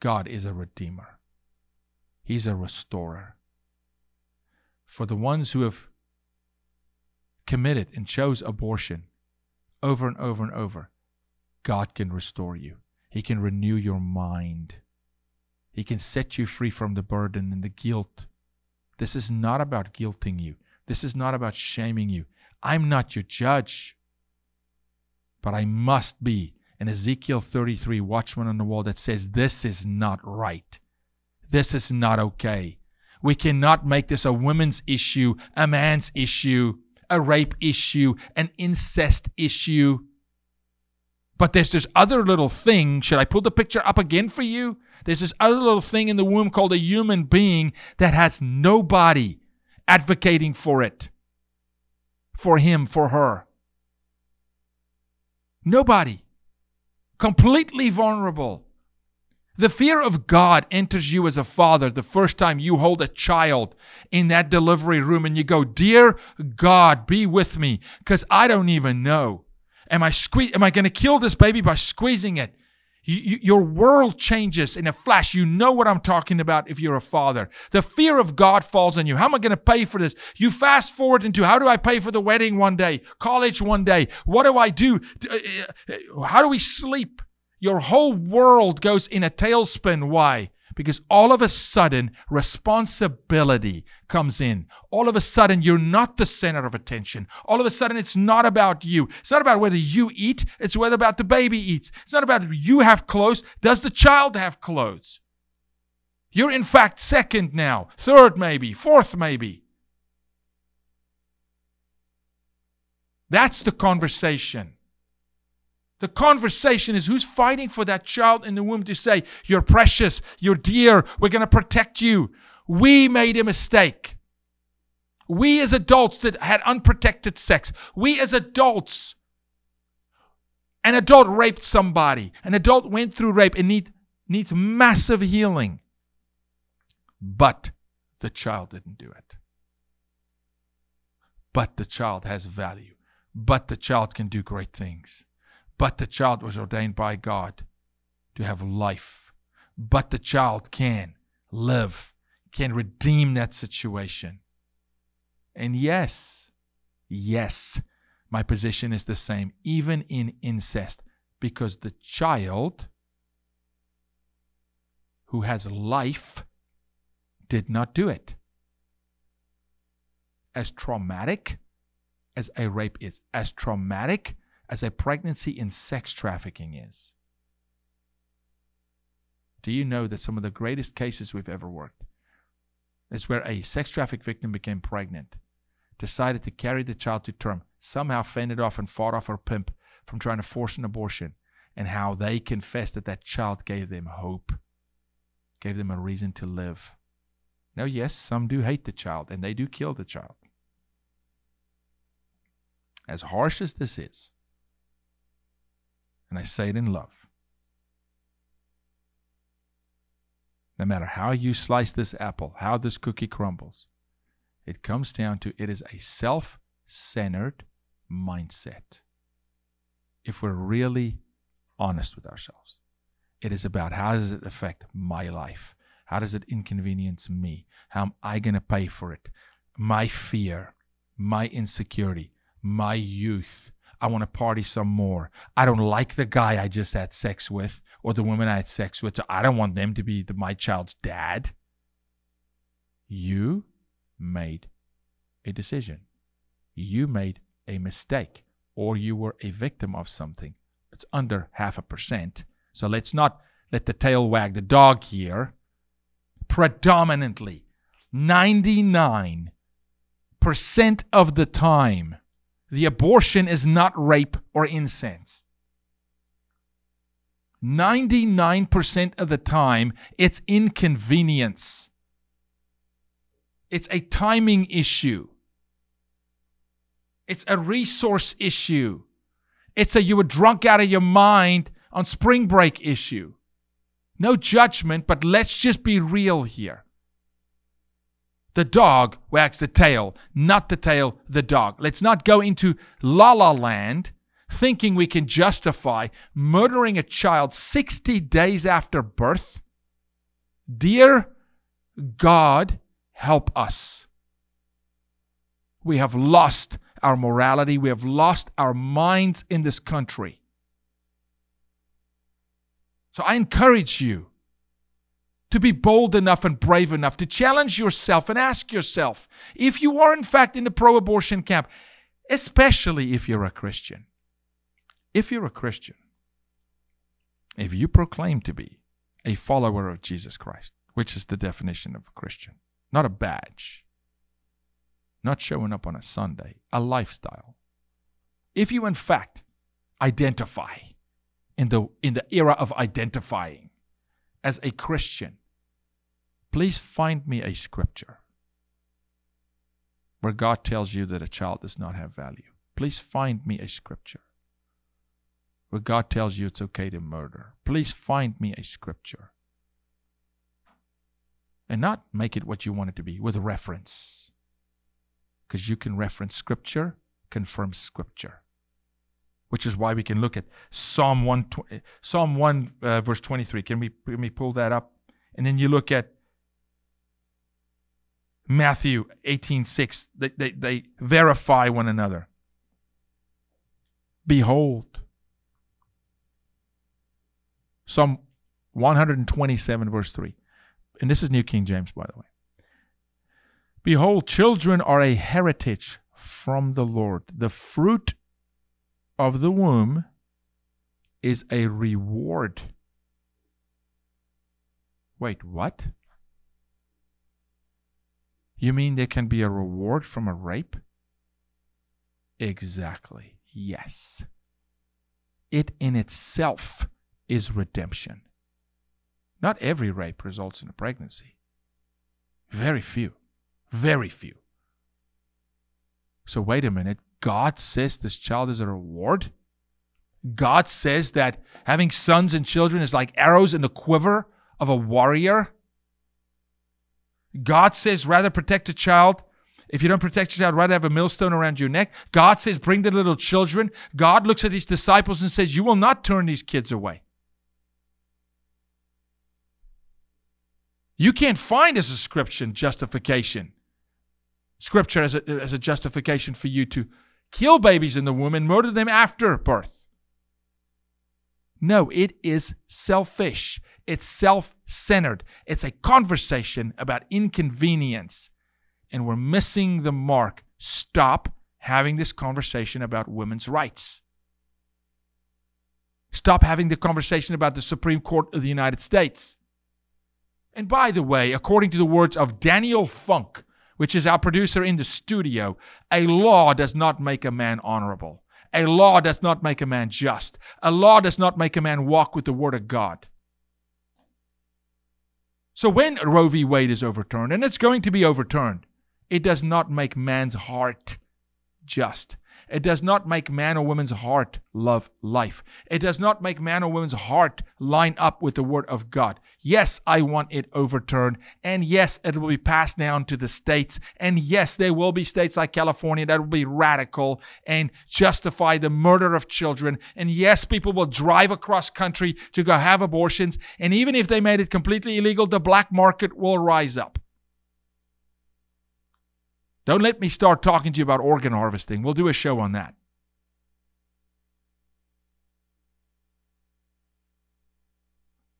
God is a redeemer. He's a restorer. For the ones who have committed and chose abortion over and over and over, God can restore you. He can renew your mind. He can set you free from the burden and the guilt. This is not about guilting you. This is not about shaming you. I'm not your judge, but I must be an Ezekiel thirty-three watchman on the wall that says, this is not right. This is not okay. We cannot make this a women's issue, a man's issue, a rape issue, an incest issue. But there's this other little thing. Should I pull the picture up again for you? There's this other little thing in the womb called a human being that has nobody advocating for it, for him, for her. Nobody. Completely vulnerable. The fear of God enters you as a father the first time you hold a child in that delivery room and you go, dear God, be with me, because I don't even know. Am I sque- Am I going to kill this baby by squeezing it? You, you, your world changes in a flash. You know what I'm talking about if you're a father. The fear of God falls on you. How am I going to pay for this? You fast forward into how do I pay for the wedding one day, college one day? What do I do? How do we sleep? Your whole world goes in a tailspin. Why? Because all of a sudden, responsibility comes in. All of a sudden, you're not the center of attention. All of a sudden, it's not about you. It's not about whether you eat. It's whether about the baby eats. It's not about you have clothes. Does the child have clothes? You're in fact second now. Third maybe. Fourth maybe. That's the conversation. The conversation is who's fighting for that child in the womb to say, you're precious, you're dear, we're going to protect you. We made a mistake. We as adults that had unprotected sex. We as adults, an adult raped somebody. An adult went through rape and need, needs massive healing. But the child didn't do it. But the child has value. But the child can do great things. But the child was ordained by God to have life. But the child can live, can redeem that situation. And yes, yes, my position is the same, even in incest, because the child who has life did not do it. As traumatic as a rape is, as traumatic as a pregnancy and sex trafficking is. Do you know that some of the greatest cases we've ever worked is where a sex traffic victim became pregnant, decided to carry the child to term, somehow fended off and fought off her pimp from trying to force an abortion, and how they confessed that that child gave them hope, gave them a reason to live. Now, yes, some do hate the child, and they do kill the child. As harsh as this is, and I say it in love, no matter how you slice this apple, how this cookie crumbles, it comes down to it is a self-centered mindset. If we're really honest with ourselves, it is about how does it affect my life? How does it inconvenience me? How am I going to pay for it? My fear, my insecurity, my youth. I want to party some more. I don't like the guy I just had sex with or the woman I had sex with, so I don't want them to be the, my child's dad. You made a decision. You made a mistake. or you were a victim of something. It's under half a percent. So let's not let the tail wag the dog here. Predominantly, ninety-nine percent of the time, the abortion is not rape or incest. ninety-nine percent of the time, it's inconvenience. It's a timing issue. It's a resource issue. It's a you were drunk out of your mind on spring break issue. No judgment, but let's just be real here. The dog wags the tail, not the tail, the dog. Let's not go into la la land thinking we can justify murdering a child sixty days after birth. Dear God, help us. We have lost our morality. We have lost our minds in this country. So I encourage you to be bold enough and brave enough to challenge yourself and ask yourself, if you are in fact in the pro-abortion camp, especially if you're a Christian, if you're a Christian, if you proclaim to be a follower of Jesus Christ, which is the definition of a Christian, not a badge, not showing up on a Sunday, a lifestyle. If you in fact identify in the in the era of identifying as a Christian, please find me a scripture where God tells you that a child does not have value. Please find me a scripture where God tells you it's okay to murder. Please find me a scripture. And not make it what you want it to be, with reference. Because you can reference scripture, confirm scripture. Which is why we can look at Psalm one, Psalm one uh, verse twenty-three. Can we, can we pull that up? And then you look at Matthew eighteen six. They, they, they verify one another. Behold. Psalm one twenty-seven, verse three. And this is New King James, by the way. Behold, children are a heritage from the Lord. The fruit of the womb is a reward. Wait, what? You mean there can be a reward from a rape? Exactly, yes. It in itself is redemption. Not every rape results in a pregnancy. Very few, very few. So wait a minute. God says this child is a reward? God says that having sons and children is like arrows in the quiver of a warrior? God says rather protect a child. If you don't protect your child, rather have a millstone around your neck. God says bring the little children. God looks at his disciples and says, you will not turn these kids away. You can't find as a scripture justification. Scripture as a, as a justification for you to kill babies in the womb and murder them after birth. No, it is selfish. It's self-centered. It's a conversation about inconvenience. And we're missing the mark. Stop having this conversation about women's rights. Stop having the conversation about the Supreme Court of the United States. And by the way, according to the words of Daniel Funk, which is our producer in the studio, a law does not make a man honorable. A law does not make a man just. A law does not make a man walk with the word of God. So when Roe v. Wade is overturned, and it's going to be overturned, it does not make man's heart just. It does not make man or woman's heart love life. It does not make man or woman's heart line up with the word of God. Yes, I want it overturned. And yes, it will be passed down to the states. And yes, there will be states like California that will be radical and justify the murder of children. And yes, people will drive across country to go have abortions. And even if they made it completely illegal, the black market will rise up. Don't let me start talking to you about organ harvesting. We'll do a show on that.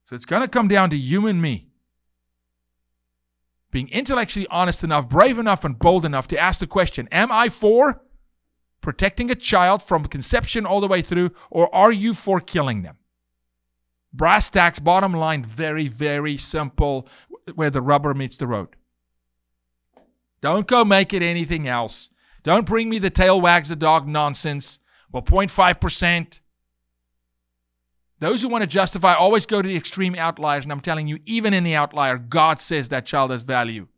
So it's going to come down to you and me being intellectually honest enough, brave enough, and bold enough to ask the question, am I for protecting a child from conception all the way through, or are you for killing them? Brass tacks, bottom line, very, very simple, where the rubber meets the road. Don't go make it anything else. Don't bring me the tail wags the dog nonsense. Well, zero point five percent. Those who want to justify always go to the extreme outliers, and I'm telling you, even in the outlier, God says that child has value.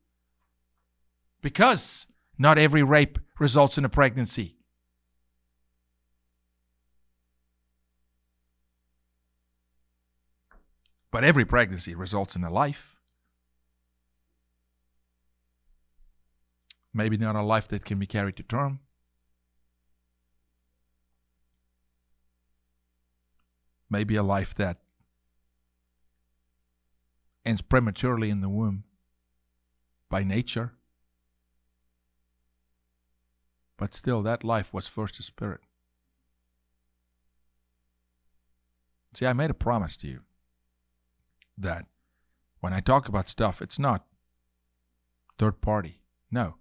Because not every rape results in a pregnancy. But every pregnancy results in a life. Maybe not a life that can be carried to term. Maybe a life that ends prematurely in the womb by nature. But still, that life was first a spirit. See, I made a promise to you that when I talk about stuff, it's not third party. No,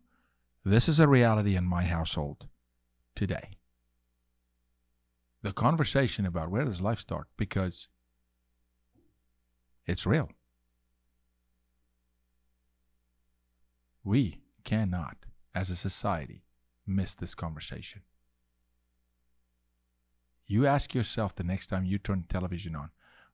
this is a reality in my household today. The conversation about where does life start, because it's real. We cannot, as a society, miss this conversation. You ask yourself the next time you turn television on,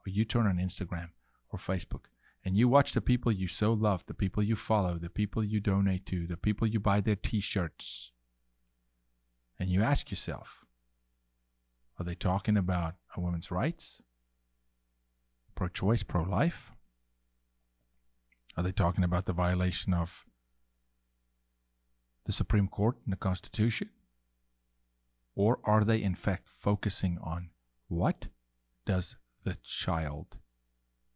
or you turn on Instagram or Facebook, and you watch the people you so love, the people you follow, the people you donate to, the people you buy their t-shirts, and you ask yourself, are they talking about a woman's rights? Pro-choice, pro-life? Are they talking about the violation of the Supreme Court and the Constitution? Or are they in fact focusing on what does the child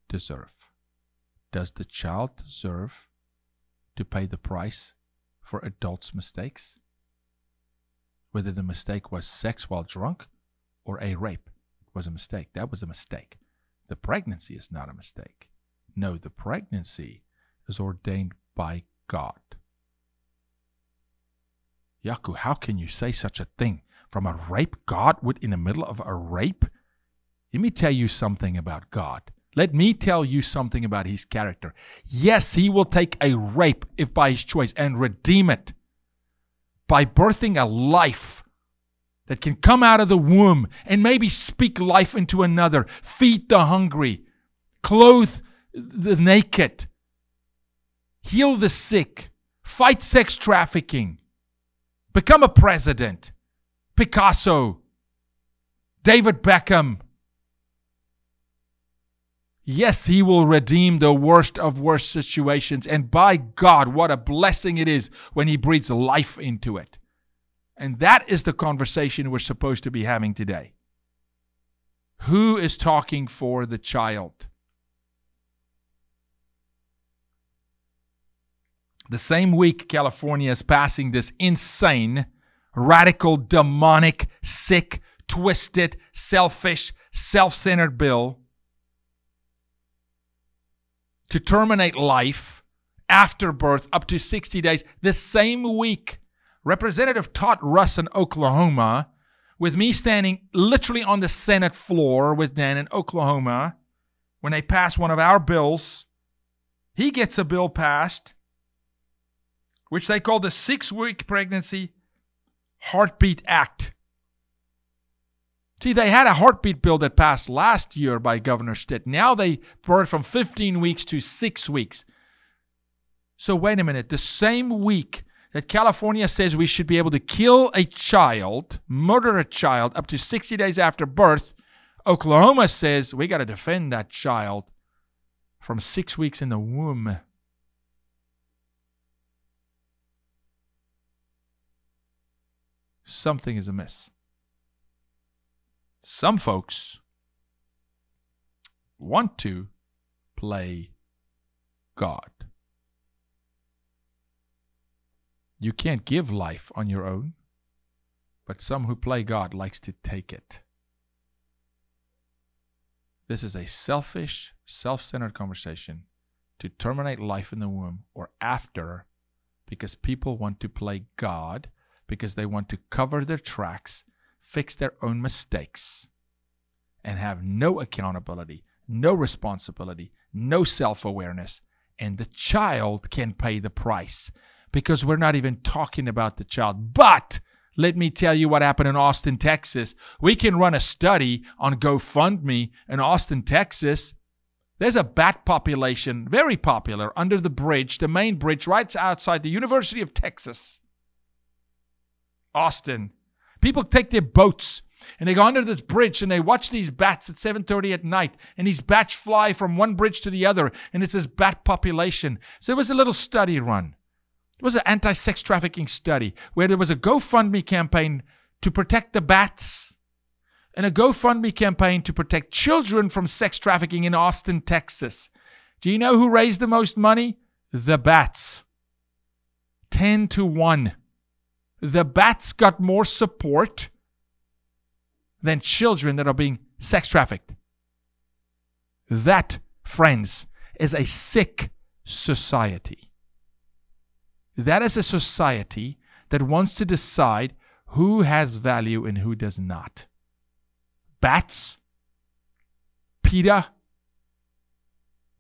deserve? Does the child deserve to pay the price for adults' mistakes? Whether the mistake was sex while drunk or a rape, it was a mistake. That was a mistake. The pregnancy is not a mistake. No, the pregnancy is ordained by God. Yaku, how can you say such a thing? From a rape? God would in the middle of a rape? Let me tell you something about God. Let me tell you something about his character. Yes, he will take a rape if by his choice and redeem it by birthing a life that can come out of the womb and maybe speak life into another, feed the hungry, clothe the naked, heal the sick, fight sex trafficking, become a president, Picasso, David Beckham. Yes, he will redeem the worst of worst situations. And by God, what a blessing it is when he breathes life into it. And that is the conversation we're supposed to be having today. Who is talking for the child? The same week California is passing this insane, radical, demonic, sick, twisted, selfish, self-centered bill to terminate life after birth up to sixty days. The same week, Representative Todd Russ in Oklahoma, with me standing literally on the Senate floor with Dan in Oklahoma, when they passed one of our bills, he gets a bill passed which they call the Six-Week Pregnancy Heartbeat Act. See, they had a heartbeat bill that passed last year by Governor Stitt. Now they brought it from fifteen weeks to six weeks. So wait a minute. The same week that California says we should be able to kill a child, murder a child, up to sixty days after birth, Oklahoma says we got to defend that child from six weeks in the womb. Something is amiss. Some folks want to play God. You can't give life on your own, but some who play God likes to take it. This is a selfish, self-centered conversation to terminate life in the womb or after because people want to play God. because they want to cover their tracks, fix their own mistakes, and have no accountability, no responsibility, no self-awareness. And the child can pay the price, because we're not even talking about the child. But let me tell you what happened in Austin, Texas. We can run a study on GoFundMe in Austin, Texas. There's a bat population, very popular, under the bridge, the main bridge right outside the University of Texas, Austin. People take their boats and they go under this bridge and they watch these bats at seven thirty at night. And these bats fly from one bridge to the other. And it's this bat population. So it was a little study run. It was an anti-sex trafficking study where there was a GoFundMe campaign to protect the bats and a GoFundMe campaign to protect children from sex trafficking in Austin, Texas. Do you know who raised the most money? The bats. ten to one. The bats got more support than children that are being sex trafficked. That, friends, is a sick society. That is a society that wants to decide who has value and who does not. Bats, PETA.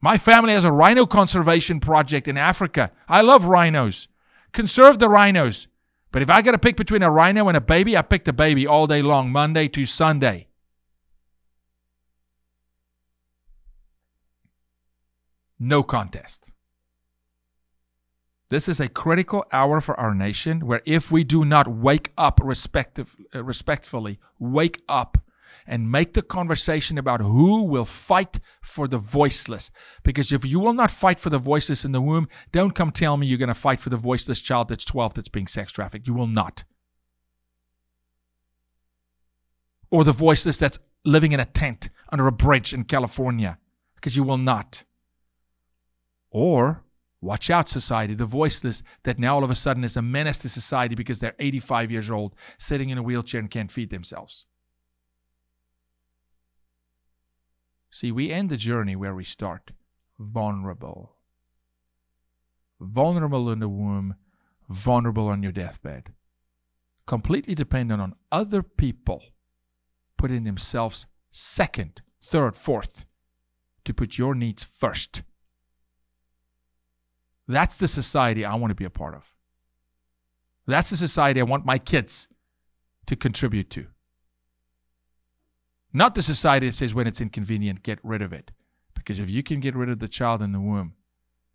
My family has a rhino conservation project in Africa. I love rhinos. Conserve the rhinos. But if I got to pick between a rhino and a baby, I pick the baby all day long, Monday to Sunday. No contest. This is a critical hour for our nation, where if we do not wake up respective, uh, respectfully, wake up and make the conversation about who will fight for the voiceless. Because if you will not fight for the voiceless in the womb, don't come tell me you're going to fight for the voiceless child that's twelve that's being sex trafficked. You will not. Or the voiceless that's living in a tent under a bridge in California. Because you will not. Or... watch out, society, the voiceless that now all of a sudden is a menace to society because they're eighty-five years old, sitting in a wheelchair and can't feed themselves. See, we end the journey where we start. Vulnerable. Vulnerable in the womb, vulnerable on your deathbed. Completely dependent on other people, putting themselves second, third, fourth, to put your needs first. That's the society I want to be a part of. That's the society I want my kids to contribute to. Not the society that says when it's inconvenient, get rid of it. Because if you can get rid of the child in the womb,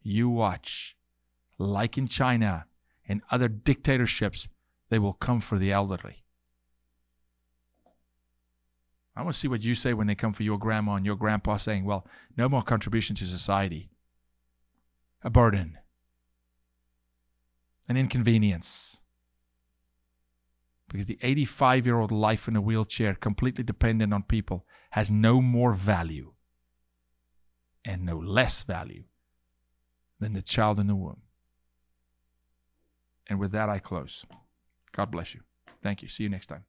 you watch. Like in China and other dictatorships, they will come for the elderly. I want to see what you say when they come for your grandma and your grandpa saying, well, no more contribution to society. A burden. An inconvenience. Because the eighty-five-year-old life in a wheelchair, completely dependent on people, has no more value and no less value than the child in the womb. And with that, I close. God bless you. Thank you. See you next time.